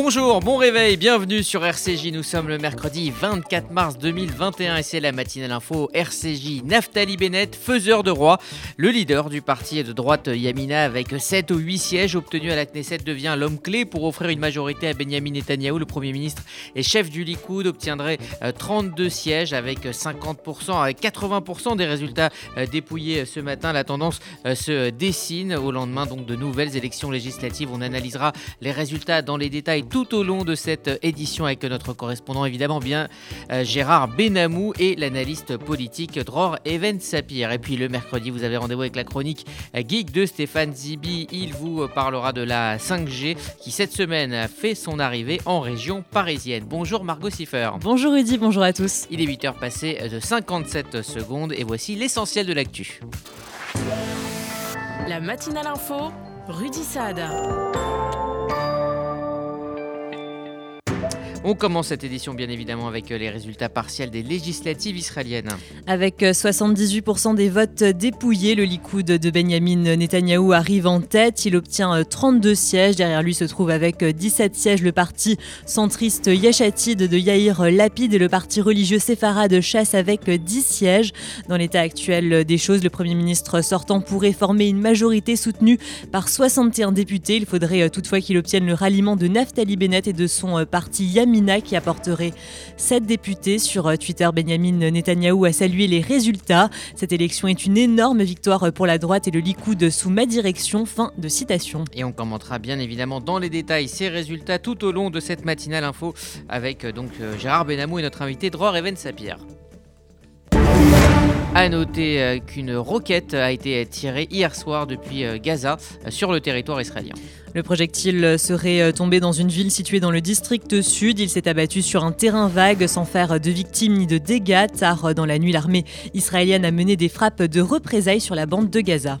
Bonjour, bon réveil, bienvenue sur RCJ, nous sommes le mercredi 24 mars 2021 et c'est la matinale info RCJ. Naftali Bennett, faiseur de roi, le leader du parti de droite Yamina avec 7 ou 8 sièges obtenus à la Knesset devient l'homme clé pour offrir une majorité à Benjamin Netanyahu. Le Premier ministre et chef du Likoud obtiendrait 32 sièges avec 50% à 80% des résultats dépouillés ce matin. La tendance se dessine au lendemain donc de nouvelles élections législatives. On analysera les résultats dans les détails tout au long de cette édition avec notre correspondant évidemment bien Gérard Benhamou et l'analyste politique Dror Even Sapir. Et puis le mercredi, vous avez rendez-vous avec la chronique Geek de Stéphane Zibi. Il vous parlera de la 5G qui cette semaine a fait son arrivée en région parisienne. Bonjour Margot Siffer. Bonjour Rudy, bonjour à tous. Il est 8h passé de 57 secondes et voici l'essentiel de l'actu. La matinale info, Rudy Saada. On commence cette édition bien évidemment avec les résultats partiels des législatives israéliennes. Avec 78% des votes dépouillés, le Likoud de Benjamin Netanyahu arrive en tête. Il obtient 32 sièges. Derrière lui se trouve avec 17 sièges le parti centriste Yesh Atid de Yaïr Lapid et le parti religieux Sefarad chasse avec 10 sièges. Dans l'état actuel des choses, le Premier ministre sortant pourrait former une majorité soutenue par 61 députés. Il faudrait toutefois qu'il obtienne le ralliement de Naftali Bennett et de son parti Yamina qui apporterait 7 députés. Sur Twitter, Benjamin Netanyahu a salué les résultats. Cette élection est une énorme victoire pour la droite et le Likoud sous ma direction. Fin de citation. Et on commentera bien évidemment dans les détails ces résultats tout au long de cette matinale info avec donc Gérard Benhamou et notre invité Dror Even Sapir. A noter qu'une roquette a été tirée hier soir depuis Gaza sur le territoire israélien. Le projectile serait tombé dans une ville située dans le district sud. Il s'est abattu sur un terrain vague sans faire de victimes ni de dégâts, car dans la nuit, l'armée israélienne a mené des frappes de représailles sur la bande de Gaza.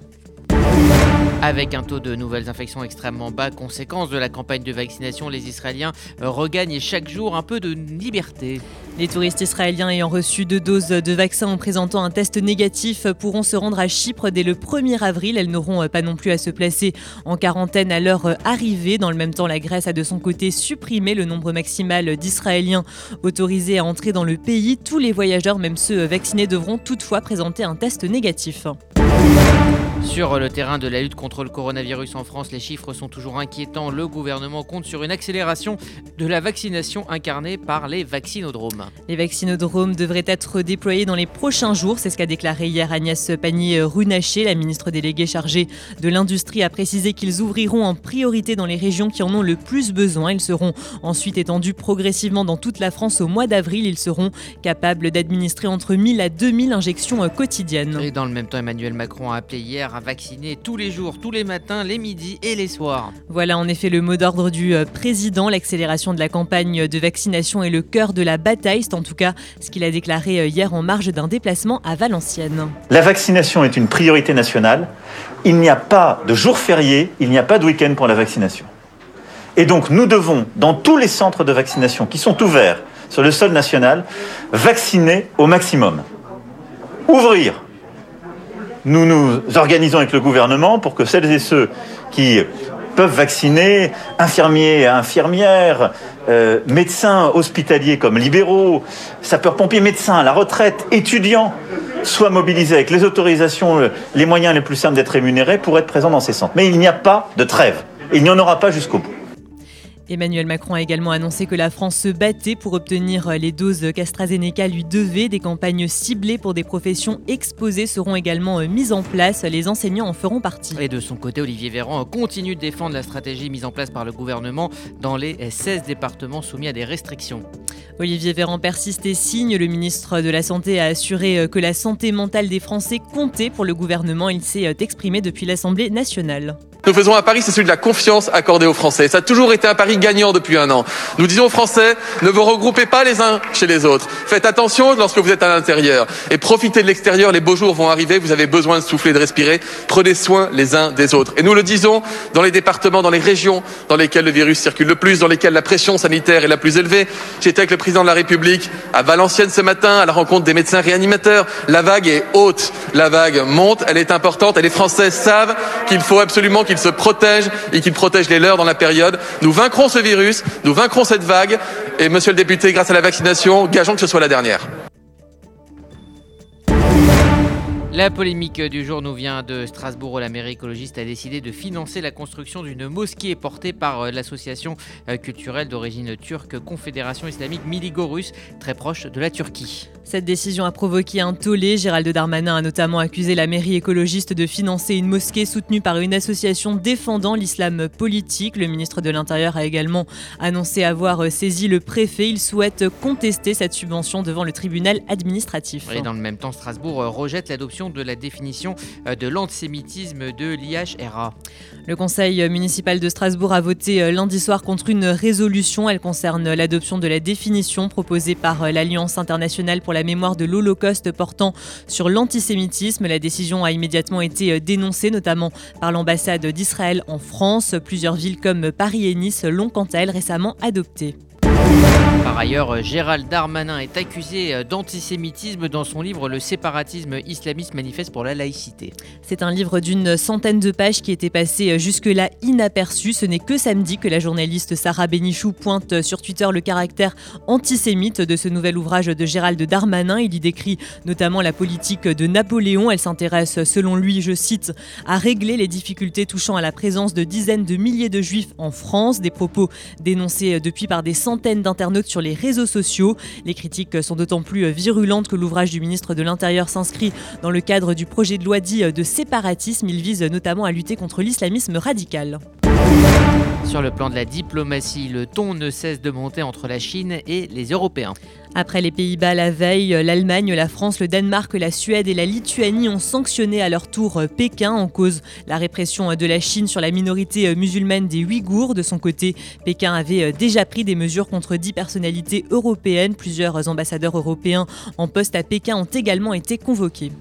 Avec un taux de nouvelles infections extrêmement bas, conséquence de la campagne de vaccination, les Israéliens regagnent chaque jour un peu de liberté. Les touristes israéliens ayant reçu 2 doses de vaccin en présentant un test négatif pourront se rendre à Chypre dès le 1er avril. Elles n'auront pas non plus à se placer en quarantaine à leur arrivée. Dans le même temps, la Grèce a de son côté supprimé le nombre maximal d'Israéliens autorisés à entrer dans le pays. Tous les voyageurs, même ceux vaccinés, devront toutefois présenter un test négatif. Sur le terrain de la lutte contre le coronavirus en France, les chiffres sont toujours inquiétants. Le gouvernement compte sur une accélération de la vaccination incarnée par les vaccinodromes. Les vaccinodromes devraient être déployés dans les prochains jours. C'est ce qu'a déclaré hier Agnès Pannier-Runacher. La ministre déléguée chargée de l'industrie a précisé qu'ils ouvriront en priorité dans les régions qui en ont le plus besoin. Ils seront ensuite étendus progressivement dans toute la France au mois d'avril. Ils seront capables d'administrer entre 1000 à 2000 injections quotidiennes. Et dans le même temps, Emmanuel Macron a appelé hier à vacciner tous les jours, tous les matins, les midis et les soirs. Voilà en effet le mot d'ordre du président. L'accélération de la campagne de vaccination est le cœur de la bataille. C'est en tout cas ce qu'il a déclaré hier en marge d'un déplacement à Valenciennes. La vaccination est une priorité nationale. Il n'y a pas de jour férié, il n'y a pas de week-end pour la vaccination. Et donc nous devons, dans tous les centres de vaccination qui sont ouverts sur le sol national, vacciner au maximum. Ouvrir. Nous nous organisons avec le gouvernement pour que celles et ceux qui peuvent vacciner, infirmiers, infirmières, médecins hospitaliers comme libéraux, sapeurs-pompiers, médecins à la retraite, étudiants, soient mobilisés avec les autorisations, les moyens les plus simples d'être rémunérés pour être présents dans ces centres. Mais il n'y a pas de trêve. Il n'y en aura pas jusqu'au bout. Emmanuel Macron a également annoncé que la France se battait pour obtenir les doses qu'AstraZeneca lui devait. Des campagnes ciblées pour des professions exposées seront également mises en place. Les enseignants en feront partie. Et de son côté, Olivier Véran continue de défendre la stratégie mise en place par le gouvernement dans les 16 départements soumis à des restrictions. Olivier Véran persiste et signe. Le ministre de la Santé a assuré que la santé mentale des Français comptait pour le gouvernement. Il s'est exprimé depuis l'Assemblée nationale. Nous faisons un pari, c'est celui de la confiance accordée aux Français. Ça a toujours été un pari gagnant depuis un an. Nous disons aux Français, ne vous regroupez pas les uns chez les autres. Faites attention lorsque vous êtes à l'intérieur. Et profitez de l'extérieur, les beaux jours vont arriver, vous avez besoin de souffler, de respirer. Prenez soin les uns des autres. Et nous le disons dans les départements, dans les régions dans lesquelles le virus circule le plus, dans lesquelles la pression sanitaire est la plus élevée. J'étais avec le président de la République à Valenciennes ce matin, à la rencontre des médecins réanimateurs. La vague est haute, la vague monte, elle est importante. Et les Français savent qu'il faut absolument qu'ils se protègent et qu'ils protègent les leurs dans la période. Nous vaincrons ce virus, nous vaincrons cette vague. Et monsieur le député, grâce à la vaccination, gageons que ce soit la dernière. La polémique du jour nous vient de Strasbourg où la mairie écologiste a décidé de financer la construction d'une mosquée portée par l'association culturelle d'origine turque Confédération islamique Milli-Görüs, très proche de la Turquie. Cette décision a provoqué un tollé. Gérald Darmanin a notamment accusé la mairie écologiste de financer une mosquée soutenue par une association défendant l'islam politique. Le ministre de l'Intérieur a également annoncé avoir saisi le préfet. Il souhaite contester cette subvention devant le tribunal administratif. Et dans le même temps, Strasbourg rejette l'adoption de la définition de l'antisémitisme de l'IHRA. Le conseil municipal de Strasbourg a voté lundi soir contre une résolution. Elle concerne l'adoption de la définition proposée par l'Alliance internationale pour la mémoire de l'Holocauste portant sur l'antisémitisme. La décision a immédiatement été dénoncée, notamment par l'ambassade d'Israël en France. Plusieurs villes comme Paris et Nice l'ont quant à elles récemment adoptée. Par ailleurs, Gérald Darmanin est accusé d'antisémitisme dans son livre « Le séparatisme islamiste manifeste pour la laïcité ». C'est un livre d'une centaine de pages qui était passé jusque-là inaperçu. Ce n'est que samedi que la journaliste Sarah Bénichou pointe sur Twitter le caractère antisémite de ce nouvel ouvrage de Gérald Darmanin. Il y décrit notamment la politique de Napoléon. Elle s'intéresse, selon lui, je cite, « à régler les difficultés touchant à la présence de dizaines de milliers de juifs en France », des propos dénoncés depuis par des centaines d'internautes sur les réseaux sociaux. Les critiques sont d'autant plus virulentes que l'ouvrage du ministre de l'Intérieur s'inscrit dans le cadre du projet de loi dit de séparatisme. Il vise notamment à lutter contre l'islamisme radical. Sur le plan de la diplomatie, le ton ne cesse de monter entre la Chine et les Européens. Après les Pays-Bas la veille, l'Allemagne, la France, le Danemark, la Suède et la Lituanie ont sanctionné à leur tour Pékin, en cause la répression de la Chine sur la minorité musulmane des Ouïghours. De son côté, Pékin avait déjà pris des mesures contre 10 personnalités européennes. Plusieurs ambassadeurs européens en poste à Pékin ont également été convoqués.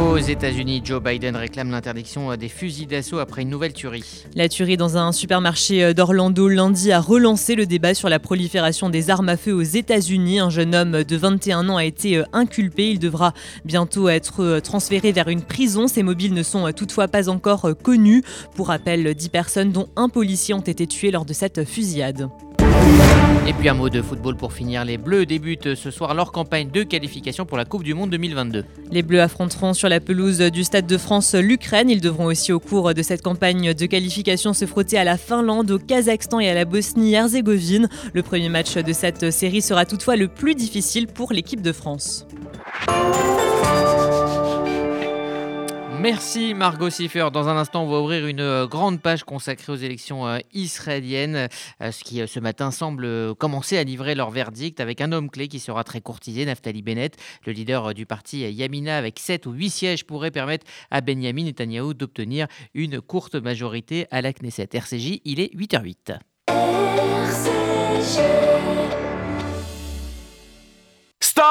Aux États-Unis, Joe Biden réclame l'interdiction des fusils d'assaut après une nouvelle tuerie. La tuerie dans un supermarché d'Orlando lundi a relancé le débat sur la prolifération des armes à feu aux États-Unis. Un jeune homme de 21 ans a été inculpé. Il devra bientôt être transféré vers une prison. Ses mobiles ne sont toutefois pas encore connus. Pour rappel, 10 personnes, dont un policier, ont été tuées lors de cette fusillade. Et puis un mot de football pour finir. Les Bleus débutent ce soir leur campagne de qualification pour la Coupe du Monde 2022. Les Bleus affronteront sur la pelouse du Stade de France l'Ukraine. Ils devront aussi au cours de cette campagne de qualification se frotter à la Finlande, au Kazakhstan et à la Bosnie-Herzégovine. Le premier match de cette série sera toutefois le plus difficile pour l'équipe de France. Merci Margot Siffer. Dans un instant, on va ouvrir une grande page consacrée aux élections israéliennes, ce qui ce matin semble commencer à livrer leur verdict avec un homme clé qui sera très courtisé, Naftali Bennett. Le leader du parti Yamina, avec 7 ou 8 sièges, pourrait permettre à Benjamin Netanyahu d'obtenir une courte majorité à la Knesset. RCJ, il est 8h08. RCJ. Stop!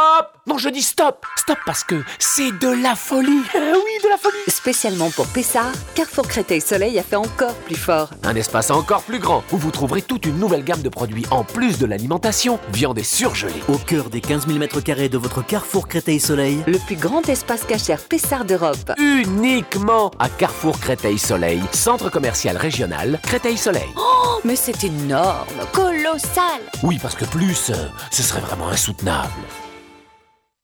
Non, je dis stop! Stop parce que c'est de la folie! Oui, de la folie! Spécialement pour Pessar, Carrefour Créteil-Soleil a fait encore plus fort. Un espace encore plus grand où vous trouverez toute une nouvelle gamme de produits en plus de l'alimentation, viande et surgelée. Au cœur des 15 000 m² de votre Carrefour Créteil-Soleil, le plus grand espace cachère Pessar d'Europe. Uniquement à Carrefour Créteil-Soleil, centre commercial régional Créteil-Soleil. Oh, mais c'est énorme! Colossal! Oui, parce que plus, ce serait vraiment insoutenable.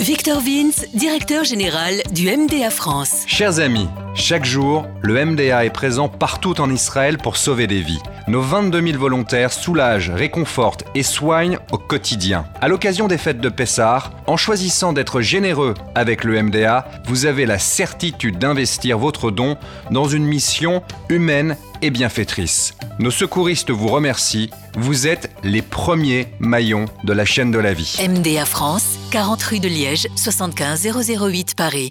Victor Vince, directeur général du MDA France. Chers amis, chaque jour, le MDA est présent partout en Israël pour sauver des vies. Nos 22 000 volontaires soulagent, réconfortent et soignent au quotidien. À l'occasion des fêtes de Pessar, en choisissant d'être généreux avec le MDA, vous avez la certitude d'investir votre don dans une mission humaine et bienfaitrice. Nos secouristes vous remercient. Vous êtes les premiers maillons de la chaîne de la vie. MDA France, 40 rue de Liège, 75 008 Paris.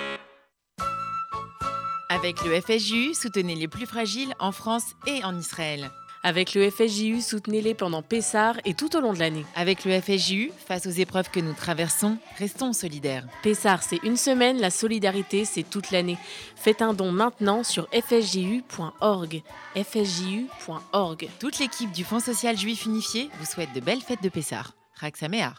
Avec le FSJU, soutenez les plus fragiles en France et en Israël. Avec le FSJU, soutenez-les pendant Pessar et tout au long de l'année. Avec le FSJU, face aux épreuves que nous traversons, restons solidaires. Pessar, c'est une semaine, la solidarité, c'est toute l'année. Faites un don maintenant sur fsju.org. fsju.org. Toute l'équipe du Fonds social juif unifié vous souhaite de belles fêtes de Pessar. Rak Sameach.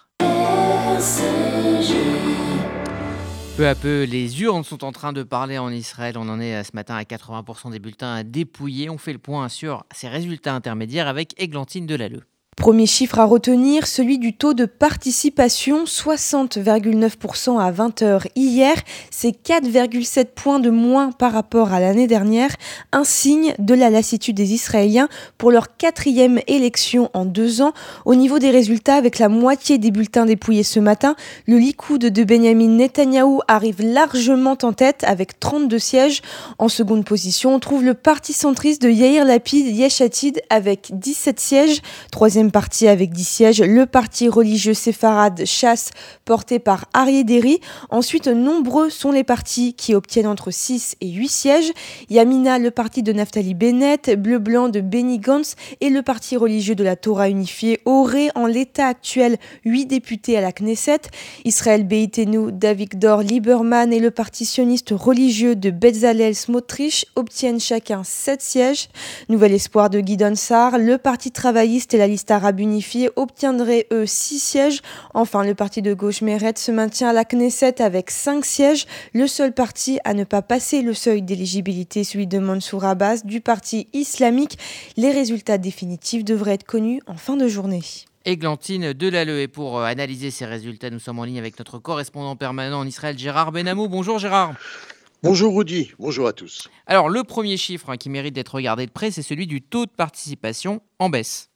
Peu à peu, les urnes sont en train de parler en Israël. On en est ce matin à 80% des bulletins dépouillés. On fait le point sur ces résultats intermédiaires avec Églantine Delaleu. Premier chiffre à retenir, celui du taux de participation, 60,9% à 20h hier. C'est 4,7 points de moins par rapport à l'année dernière. Un signe de la lassitude des Israéliens pour leur 4e élection en 2 ans. Au niveau des résultats, avec la moitié des bulletins dépouillés ce matin, le Likoud de Benjamin Netanyahu arrive largement en tête avec 32 sièges. En seconde position, on trouve le parti centriste de Yaïr Lapid, Yesh Atid, avec 17 sièges. Troisième parti avec 10 sièges, le parti religieux Sefarad chasse porté par Aryeh Deri. Ensuite, nombreux sont les partis qui obtiennent entre 6 et 8 sièges. Yamina, le parti de Naftali Bennett, Bleu Blanc de Benny Gantz et le parti religieux de la Torah unifiée auraient en l'état actuel 8 députés à la Knesset. Israël Beitenu, Davigdor Lieberman et le parti sioniste religieux de Bezalel Smotrich obtiennent chacun 7 sièges. Nouvel espoir de Gideon Sar, le parti travailliste et la liste arabe unifiée obtiendrait, eux, 6 sièges. Enfin, le parti de gauche Meretz se maintient à la Knesset avec 5 sièges. Le seul parti à ne pas passer le seuil d'éligibilité, celui de Mansour Abbas, du parti islamique. Les résultats définitifs devraient être connus en fin de journée. Églantine Delaleu. Et pour analyser ces résultats, nous sommes en ligne avec notre correspondant permanent en Israël, Gérard Benhamou. Bonjour Gérard. Bonjour Rudy, bonjour à tous. Alors, le premier chiffre qui mérite d'être regardé de près, c'est celui du taux de participation en baisse.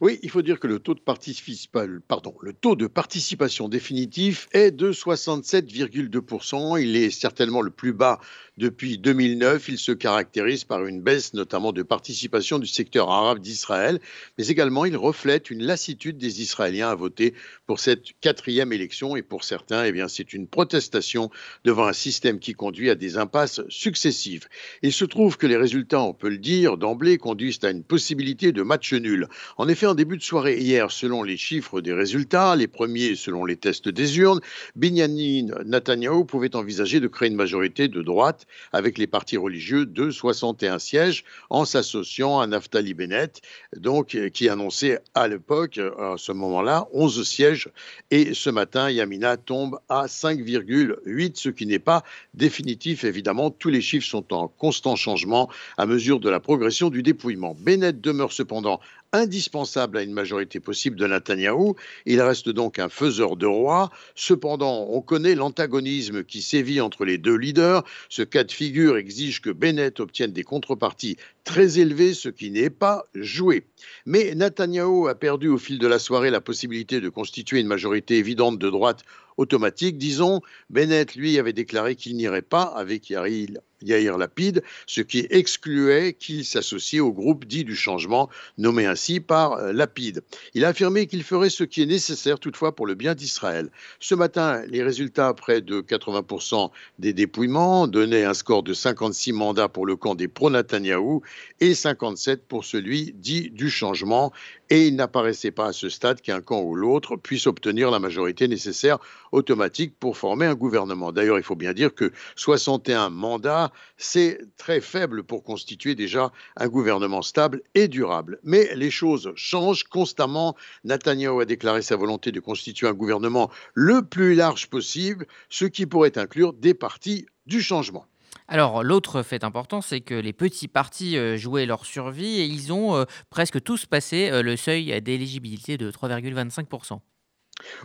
Oui, il faut dire que le taux de participation définitif est de 67,2%. Il est certainement le plus bas depuis 2009. Il se caractérise par une baisse notamment de participation du secteur arabe d'Israël, mais également il reflète une lassitude des Israéliens à voter pour cette 4e élection. Et pour certains, c'est une protestation devant un système qui conduit à des impasses successives. Il se trouve que les résultats, on peut le dire d'emblée, conduisent à une possibilité de match nul. En effet, en début de soirée hier, selon les chiffres des résultats, les premiers selon les tests des urnes, Benjamin Netanyahu pouvait envisager de créer une majorité de droite avec les partis religieux de 61 sièges en s'associant à Naftali Bennett, donc, qui annonçait à l'époque, à ce moment-là, 11 sièges. Et ce matin, Yamina tombe à 5,8, ce qui n'est pas définitif. Évidemment, tous les chiffres sont en constant changement à mesure de la progression du dépouillement. Bennett demeure cependant indispensable à une majorité possible de Netanyahou. Il reste donc un faiseur de roi. Cependant, on connaît l'antagonisme qui sévit entre les deux leaders. Ce cas de figure exige que Bennett obtienne des contreparties très élevées, ce qui n'est pas joué. Mais Netanyahou a perdu au fil de la soirée la possibilité de constituer une majorité évidente de droite automatique, disons. Bennett, lui, avait déclaré qu'il n'irait pas avec Yair Lapid, ce qui excluait qu'il s'associe au groupe dit du changement, nommé ainsi par Lapid. Il a affirmé qu'il ferait ce qui est nécessaire toutefois pour le bien d'Israël. Ce matin, les résultats près de 80% des dépouillements donnaient un score de 56 mandats pour le camp des pro-Netanyahou et 57 pour celui dit du changement. Et il n'apparaissait pas à ce stade qu'un camp ou l'autre puisse obtenir la majorité nécessaire automatique pour former un gouvernement. D'ailleurs, il faut bien dire que 61 mandats, c'est très faible pour constituer déjà un gouvernement stable et durable. Mais les choses changent constamment. Netanyahu a déclaré sa volonté de constituer un gouvernement le plus large possible, ce qui pourrait inclure des partis du changement. Alors, l'autre fait important, c'est que les petits partis jouaient leur survie et ils ont presque tous passé le seuil d'éligibilité de 3,25%.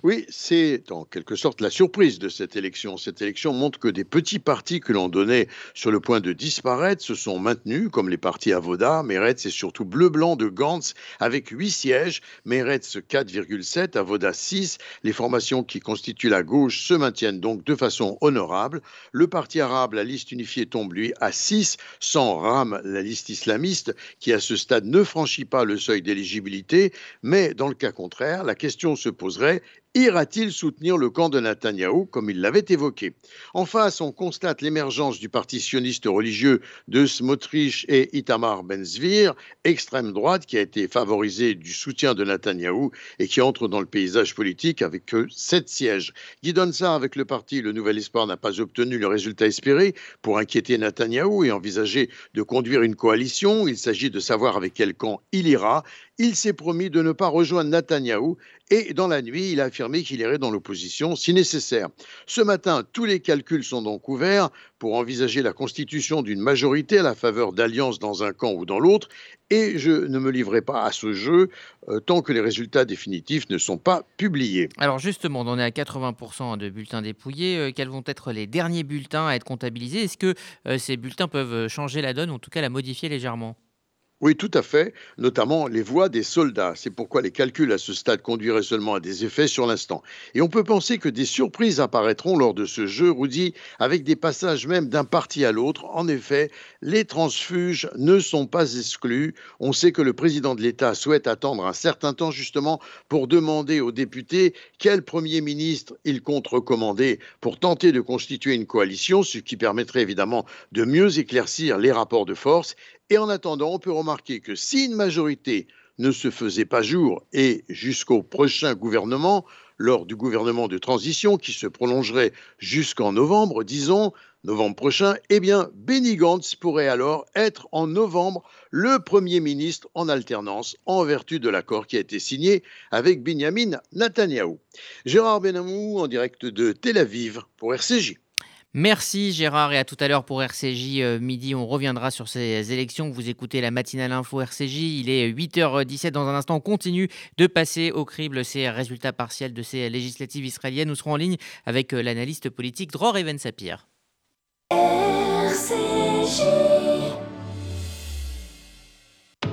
Oui, c'est en quelque sorte la surprise de cette élection. Cette élection montre que des petits partis que l'on donnait sur le point de disparaître se sont maintenus, comme les partis Avoda, Meretz et surtout Bleu Blanc de Gantz, avec 8 sièges, Meretz 4,7, Avoda 6. Les formations qui constituent la gauche se maintiennent donc de façon honorable. Le parti arabe, la liste unifiée, tombe lui à 6, sans Ram, la liste islamiste, qui à ce stade ne franchit pas le seuil d'éligibilité. Mais dans le cas contraire, la question se poserait: ira-t-il soutenir le camp de Netanyahou comme il l'avait évoqué? En face, on constate l'émergence du parti sioniste religieux de Smotrich et Itamar Ben-Gvir, extrême droite qui a été favorisée du soutien de Netanyahou et qui entre dans le paysage politique avec 7 sièges. Gideon Sar, avec le parti Le Nouvel Espoir, n'a pas obtenu le résultat espéré pour inquiéter Netanyahou et envisager de conduire une coalition. Il s'agit de savoir avec quel camp il ira. Il s'est promis de ne pas rejoindre Netanyahou et dans la nuit, il a affirmé qu'il irait dans l'opposition si nécessaire. Ce matin, tous les calculs sont donc ouverts pour envisager la constitution d'une majorité à la faveur d'alliances dans un camp ou dans l'autre, et je ne me livrerai pas à ce jeu tant que les résultats définitifs ne sont pas publiés. Alors justement, on en est à 80% de bulletins dépouillés. Quels vont être les derniers bulletins à être comptabilisés? Est-ce que ces bulletins peuvent changer la donne, ou en tout cas la modifier légèrement? Oui, tout à fait, notamment les voix des soldats. C'est pourquoi les calculs à ce stade conduiraient seulement à des effets sur l'instant. Et on peut penser que des surprises apparaîtront lors de ce jeu, Rudy, avec des passages même d'un parti à l'autre. En effet, les transfuges ne sont pas exclus. On sait que le président de l'État souhaite attendre un certain temps justement pour demander aux députés quel Premier ministre il compte recommander pour tenter de constituer une coalition, ce qui permettrait évidemment de mieux éclaircir les rapports de force. Et en attendant, on peut remarquer que si une majorité ne se faisait pas jour et jusqu'au prochain gouvernement, lors du gouvernement de transition qui se prolongerait jusqu'en novembre, disons, novembre prochain, eh bien, Benny Gantz pourrait alors être en novembre le Premier ministre en alternance en vertu de l'accord qui a été signé avec Benjamin Netanyahu. Gérard Benhamou en direct de Tel Aviv pour RCJ. Merci Gérard et à tout à l'heure pour RCJ Midi. On reviendra sur ces élections. Vous écoutez la matinale info RCJ. Il est 8h17. Dans un instant, on continue de passer au crible ces résultats partiels de ces législatives israéliennes. Nous serons en ligne avec l'analyste politique Dror Even Sapir. RCJ.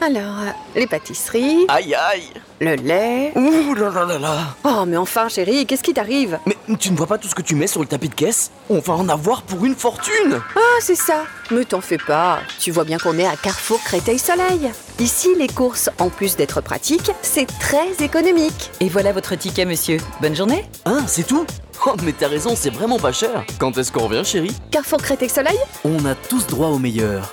Alors, les pâtisseries... Aïe, aïe. Le lait... Ouh là là là là. Oh, mais enfin, chérie, qu'est-ce qui t'arrive? Mais tu ne vois pas tout ce que tu mets sur le tapis de caisse? On va en avoir pour une fortune. Ah, c'est ça. Mais t'en fais pas. Tu vois bien qu'on est à Carrefour Créteil-Soleil. Ici, les courses, en plus d'être pratiques, c'est très économique. Et voilà votre ticket, monsieur. Bonne journée. Ah, c'est tout? Oh, mais t'as raison, c'est vraiment pas cher. Quand est-ce qu'on revient, chérie? Carrefour Créteil-Soleil. On a tous droit au meilleur.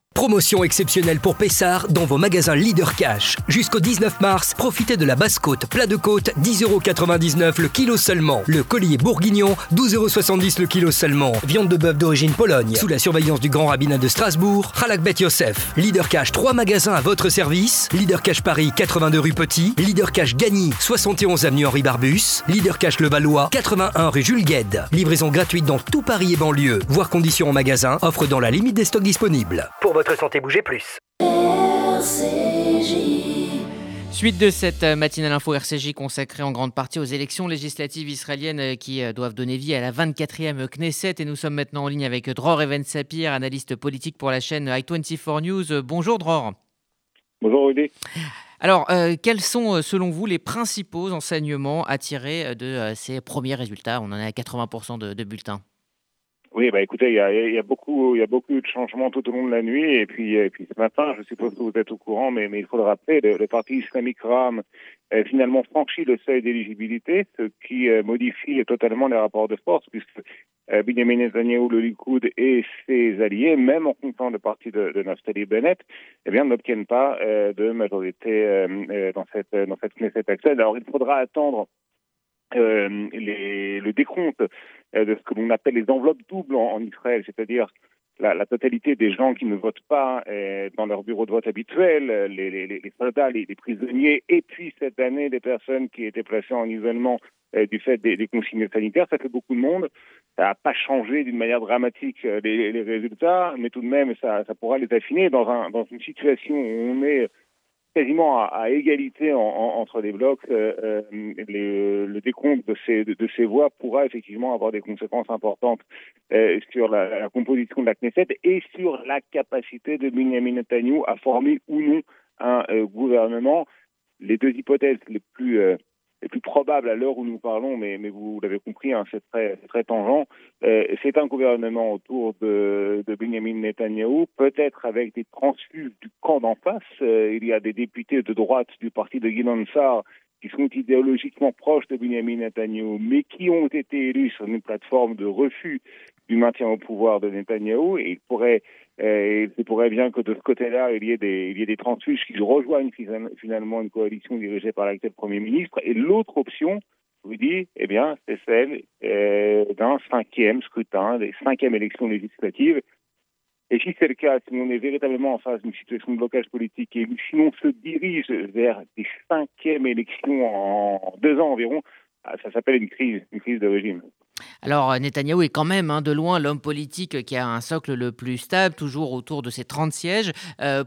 Promotion exceptionnelle pour Pessar dans vos magasins Leader Cash. Jusqu'au 19 mars, profitez de la basse côte, plat de côte, 10,99 € le kilo seulement. Le collier bourguignon, 12,70 € le kilo seulement. Viande de bœuf d'origine Pologne, sous la surveillance du grand rabbinat de Strasbourg, Halak Bet Yosef. Leader Cash, 3 magasins à votre service. Leader Cash Paris, 82 rue Petit. Leader Cash Gagny, 71 avenue Henri Barbus. Leader Cash Le Valois, 81 rue Jules Guesde. Livraison gratuite dans tout Paris et banlieue. Voir conditions en magasin, offre dans la limite des stocks disponibles. Pour votre santé, bougez plus. Suite de cette matinale info RCJ consacrée en grande partie aux élections législatives israéliennes qui doivent donner vie à la 24e Knesset. Et nous sommes maintenant en ligne avec Dror Even Sapir, analyste politique pour la chaîne i24 News. Bonjour Dror. Bonjour Rudy. Alors, quels sont selon vous les principaux enseignements à tirer de ces premiers résultats ? On en est à 80% de bulletins. Oui, bah écoutez, il y a beaucoup de changements tout au long de la nuit et puis ce matin, je suppose que vous êtes au courant, mais il faut le rappeler, le parti islamique Ram a finalement franchi le seuil d'éligibilité, ce qui modifie totalement les rapports de force, puisque Benjamin Netanyahu, le Likoud et ses alliés, même en comptant le parti de Naftali Bennett, eh bien, n'obtiennent pas de majorité dans cette Knesset actuelle. Alors, il faudra attendre le décompte de ce que l'on appelle les enveloppes doubles en Israël, c'est-à-dire la totalité des gens qui ne votent pas dans leur bureau de vote habituel, les soldats, les prisonniers, et puis cette année, des personnes qui étaient placées en isolement du fait des consignes sanitaires. Ça fait beaucoup de monde. Ça n'a pas changé d'une manière dramatique les résultats, mais tout de même, ça pourra les affiner dans une situation où on est quasiment à égalité entre les blocs. Le décompte de ces voix pourra effectivement avoir des conséquences importantes sur la composition de la Knesset et sur la capacité de Benjamin Netanyahu à former ou non un gouvernement. Les deux hypothèses les plus probables à l'heure où nous parlons, mais vous l'avez compris, hein, c'est très tangent, c'est un gouvernement autour de Benjamin Netanyahu, peut-être avec des transfuges du camp d'en face. Il y a des députés de droite du parti de Gideon Sar qui sont idéologiquement proches de Benjamin Netanyahu, mais qui ont été élus sur une plateforme de refus du maintien au pouvoir de Netanyahu, et il se pourrait bien que de ce côté-là, il y ait des transfuges qui rejoignent finalement une coalition dirigée par l'actuel Premier ministre. Et l'autre option, je vous dis, eh bien, c'est celle d'un cinquième scrutin, des cinquièmes élections législatives. Et si c'est le cas, si on est véritablement en face d'une situation de blocage politique et si on se dirige vers des cinquièmes élections en 2 ans environ, ça s'appelle une crise de régime. Alors, Netanyahou est quand même, de loin, l'homme politique qui a un socle le plus stable, toujours autour de ses 30 sièges.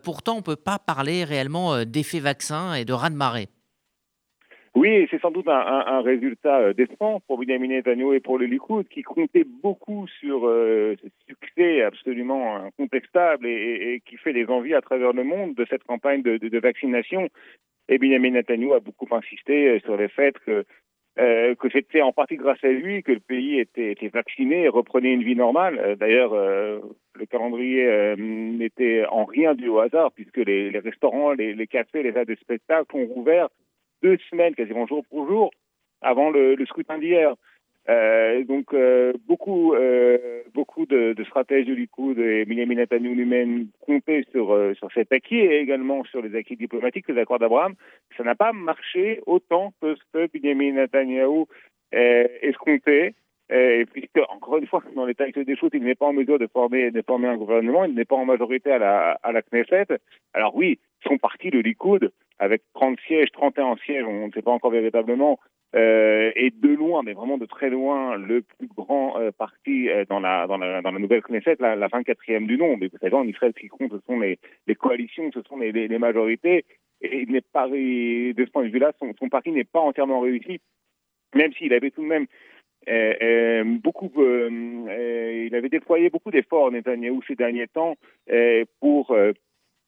Pourtant, on ne peut pas parler réellement d'effet vaccin et de raz-de-marée. Oui, c'est sans doute un résultat décent pour Benjamin Netanyahu et pour le Likoud, qui comptait beaucoup sur ce succès absolument incontestable et qui fait des envies à travers le monde de cette campagne de vaccination. Et Benjamin Netanyahu a beaucoup insisté sur le fait que c'était en partie grâce à lui que le pays était vacciné et reprenait une vie normale. D'ailleurs, le calendrier n'était en rien dû au hasard, puisque les restaurants, les cafés, les salles de spectacle ont rouvert 2 semaines, quasiment jour pour jour, avant le scrutin d'hier. Donc, beaucoup de stratèges du Likoud et Benjamin Netanyahu lui-même comptaient sur cet acquis et également sur les acquis diplomatiques, les accords d'Abraham. Ça n'a pas marché autant que ce que Benjamin Netanyahu escomptait. Et puisque, encore une fois, dans les textes des choses, il n'est pas en mesure de former un gouvernement, il n'est pas en majorité à la Knesset. Alors oui, son parti, le Likoud, avec 30 sièges, 31 sièges, on ne sait pas encore véritablement, et de loin, mais vraiment de très loin, le plus grand parti dans la nouvelle Knesset, la 24e du nom. Mais vous savez, en Israël, ce qui compte, ce sont les coalitions, ce sont les majorités. Et il n'est pas, de ce point de vue-là, son parti n'est pas entièrement réussi, même s'il avait tout de même il avait déployé beaucoup d'efforts, Netanyahou, ces derniers temps, pour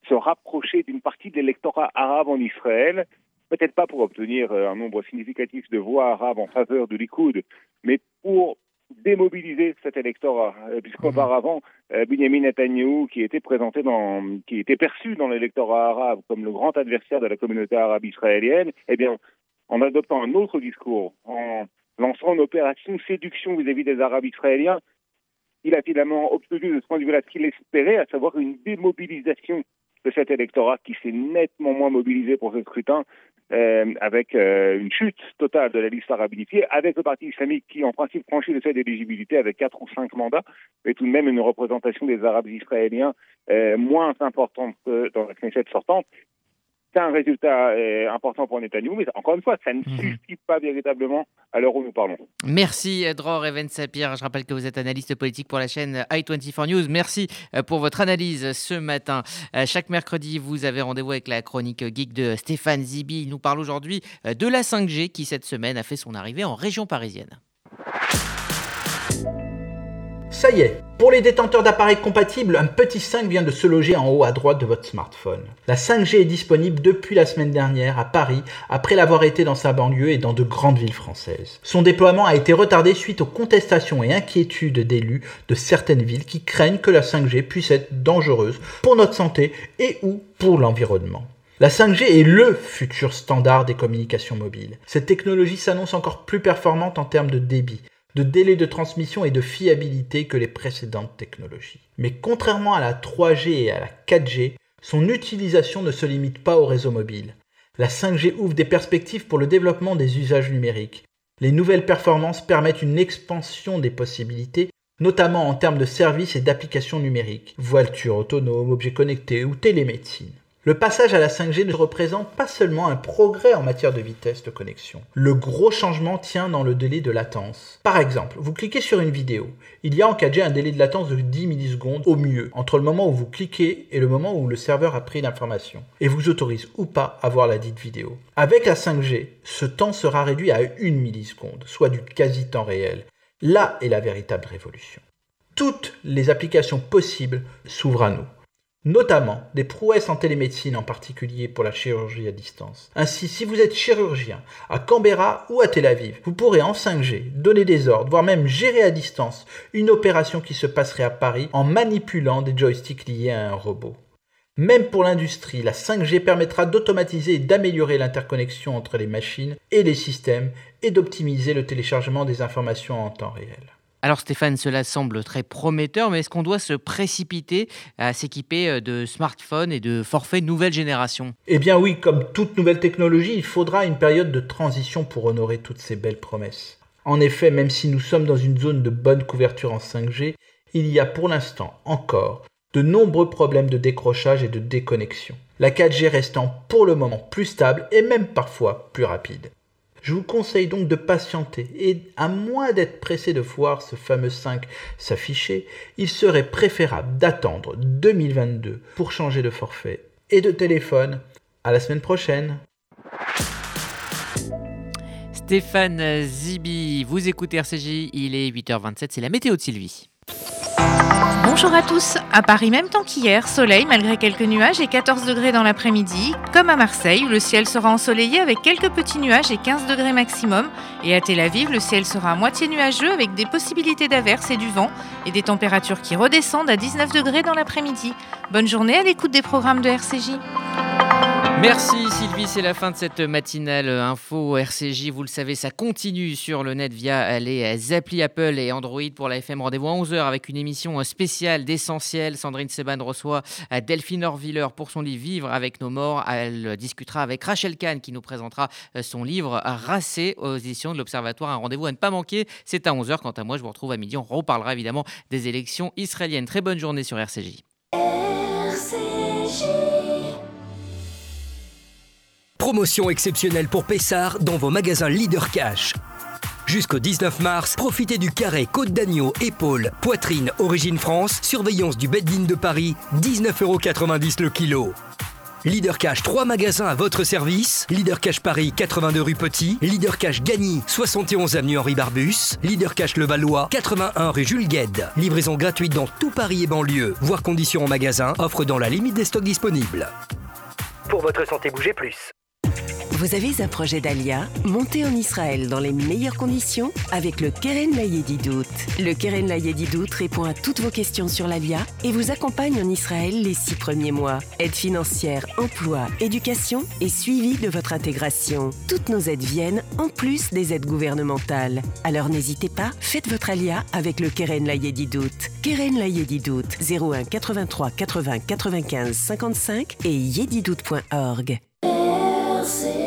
se rapprocher d'une partie de l'électorat arabe en Israël. Peut-être pas pour obtenir un nombre significatif de voix arabes en faveur de Likoud, mais pour démobiliser cet électorat. Puisqu'auparavant, Benjamin Netanyahu, qui était perçu dans l'électorat arabe comme le grand adversaire de la communauté arabe israélienne, eh bien, en adoptant un autre discours, en lançant une opération séduction vis-à-vis des Arabes israéliens, Il a finalement obtenu de ce point de vue-là ce qu'il espérait, à savoir une démobilisation de cet électorat qui s'est nettement moins mobilisé pour ce scrutin, avec une chute totale de la liste arabe unifiée, avec le parti islamique qui en principe franchit le seuil d'éligibilité avec 4 ou 5 mandats, mais tout de même une représentation des Arabes israéliens moins importante que dans la Knesset sortante. C'est un résultat important pour Netanyahu, mais encore une fois, ça ne suffit pas véritablement à l'heure où nous parlons. Merci Dror Even Sapir. Je rappelle que vous êtes analyste politique pour la chaîne i24 News. Merci pour votre analyse ce matin. Chaque mercredi, vous avez rendez-vous avec la chronique geek de Stéphane Zibi. Il nous parle aujourd'hui de la 5G qui, cette semaine, a fait son arrivée en région parisienne. Ça y est, pour les détenteurs d'appareils compatibles, un petit 5 vient de se loger en haut à droite de votre smartphone. La 5G est disponible depuis la semaine dernière à Paris, après l'avoir été dans sa banlieue et dans de grandes villes françaises. Son déploiement a été retardé suite aux contestations et inquiétudes d'élus de certaines villes qui craignent que la 5G puisse être dangereuse pour notre santé et ou pour l'environnement. La 5G est LE futur standard des communications mobiles. Cette technologie s'annonce encore plus performante en termes de débit, de délai de transmission et de fiabilité que les précédentes technologies. Mais contrairement à la 3G et à la 4G, son utilisation ne se limite pas au réseau mobile. La 5G ouvre des perspectives pour le développement des usages numériques. Les nouvelles performances permettent une expansion des possibilités, notamment en termes de services et d'applications numériques, voitures autonomes, objets connectés ou télémédecine. Le passage à la 5G ne représente pas seulement un progrès en matière de vitesse de connexion. Le gros changement tient dans le délai de latence. Par exemple, vous cliquez sur une vidéo. Il y a en 4G un délai de latence de 10 millisecondes au mieux, entre le moment où vous cliquez et le moment où le serveur a pris l'information, et vous autorise ou pas à voir la dite vidéo. Avec la 5G, ce temps sera réduit à 1 milliseconde, soit du quasi-temps réel. Là est la véritable révolution. Toutes les applications possibles s'ouvrent à nous, notamment des prouesses en télémédecine, en particulier pour la chirurgie à distance. Ainsi, si vous êtes chirurgien à Canberra ou à Tel Aviv, vous pourrez en 5G donner des ordres, voire même gérer à distance une opération qui se passerait à Paris en manipulant des joysticks liés à un robot. Même pour l'industrie, la 5G permettra d'automatiser et d'améliorer l'interconnexion entre les machines et les systèmes et d'optimiser le téléchargement des informations en temps réel. Alors Stéphane, cela semble très prometteur, mais est-ce qu'on doit se précipiter à s'équiper de smartphones et de forfaits nouvelle génération ? Eh bien oui, comme toute nouvelle technologie, il faudra une période de transition pour honorer toutes ces belles promesses. En effet, même si nous sommes dans une zone de bonne couverture en 5G, il y a pour l'instant encore de nombreux problèmes de décrochage et de déconnexion. La 4G restant pour le moment plus stable et même parfois plus rapide. Je vous conseille donc de patienter et à moins d'être pressé de voir ce fameux 5 s'afficher, il serait préférable d'attendre 2022 pour changer de forfait et de téléphone. À la semaine prochaine. Stéphane Zibi, vous écoutez RCJ, il est 8h27, c'est la météo de Sylvie. Bonjour à tous, à Paris même temps qu'hier, soleil malgré quelques nuages et 14 degrés dans l'après-midi, comme à Marseille où le ciel sera ensoleillé avec quelques petits nuages et 15 degrés maximum, et à Tel Aviv le ciel sera à moitié nuageux avec des possibilités d'averses et du vent et des températures qui redescendent à 19 degrés dans l'après-midi. Bonne journée à l'écoute des programmes de RCJ. Merci Sylvie, c'est la fin de cette matinale info RCJ. Vous le savez, ça continue sur le net via les applis Apple et Android. Pour la FM, rendez-vous à 11h avec une émission spéciale d'Essentiel. Sandrine Seban reçoit Delphine Orviller pour son livre Vivre avec nos morts. Elle discutera avec Rachel Kahn qui nous présentera son livre Racé aux éditions de l'Observatoire. Un rendez-vous à ne pas manquer, c'est à 11h. Quant à moi, je vous retrouve à midi. On reparlera évidemment des élections israéliennes. Très bonne journée sur RCJ. Promotion exceptionnelle pour Pessar dans vos magasins Leader Cash. Jusqu'au 19 mars, profitez du carré côte d'agneau, épaule, poitrine, origine France, surveillance du Bedline de Paris, 19,90 € le kilo. Leader Cash, 3 magasins à votre service. Leader Cash Paris, 82 rue Petit. Leader Cash Gagny, 71 avenue Henri Barbusse. Leader Cash Levallois, 81 rue Jules Guesde. Livraison gratuite dans tout Paris et banlieue. Voir conditions en magasin, offre dans la limite des stocks disponibles. Pour votre santé, bougez plus. Vous avez un projet d'Alia? Montez en Israël dans les meilleures conditions avec le Keren LaYedidout. Le Keren LaYedidout répond à toutes vos questions sur l'Alia et vous accompagne en Israël les 6 premiers mois. Aide financière, emploi, éducation et suivi de votre intégration. Toutes nos aides viennent en plus des aides gouvernementales. Alors n'hésitez pas, faites votre Alia avec le Keren LaYedidout. Keren LaYedidout, 01 83 80 95 55 et yedidout.org. RCJ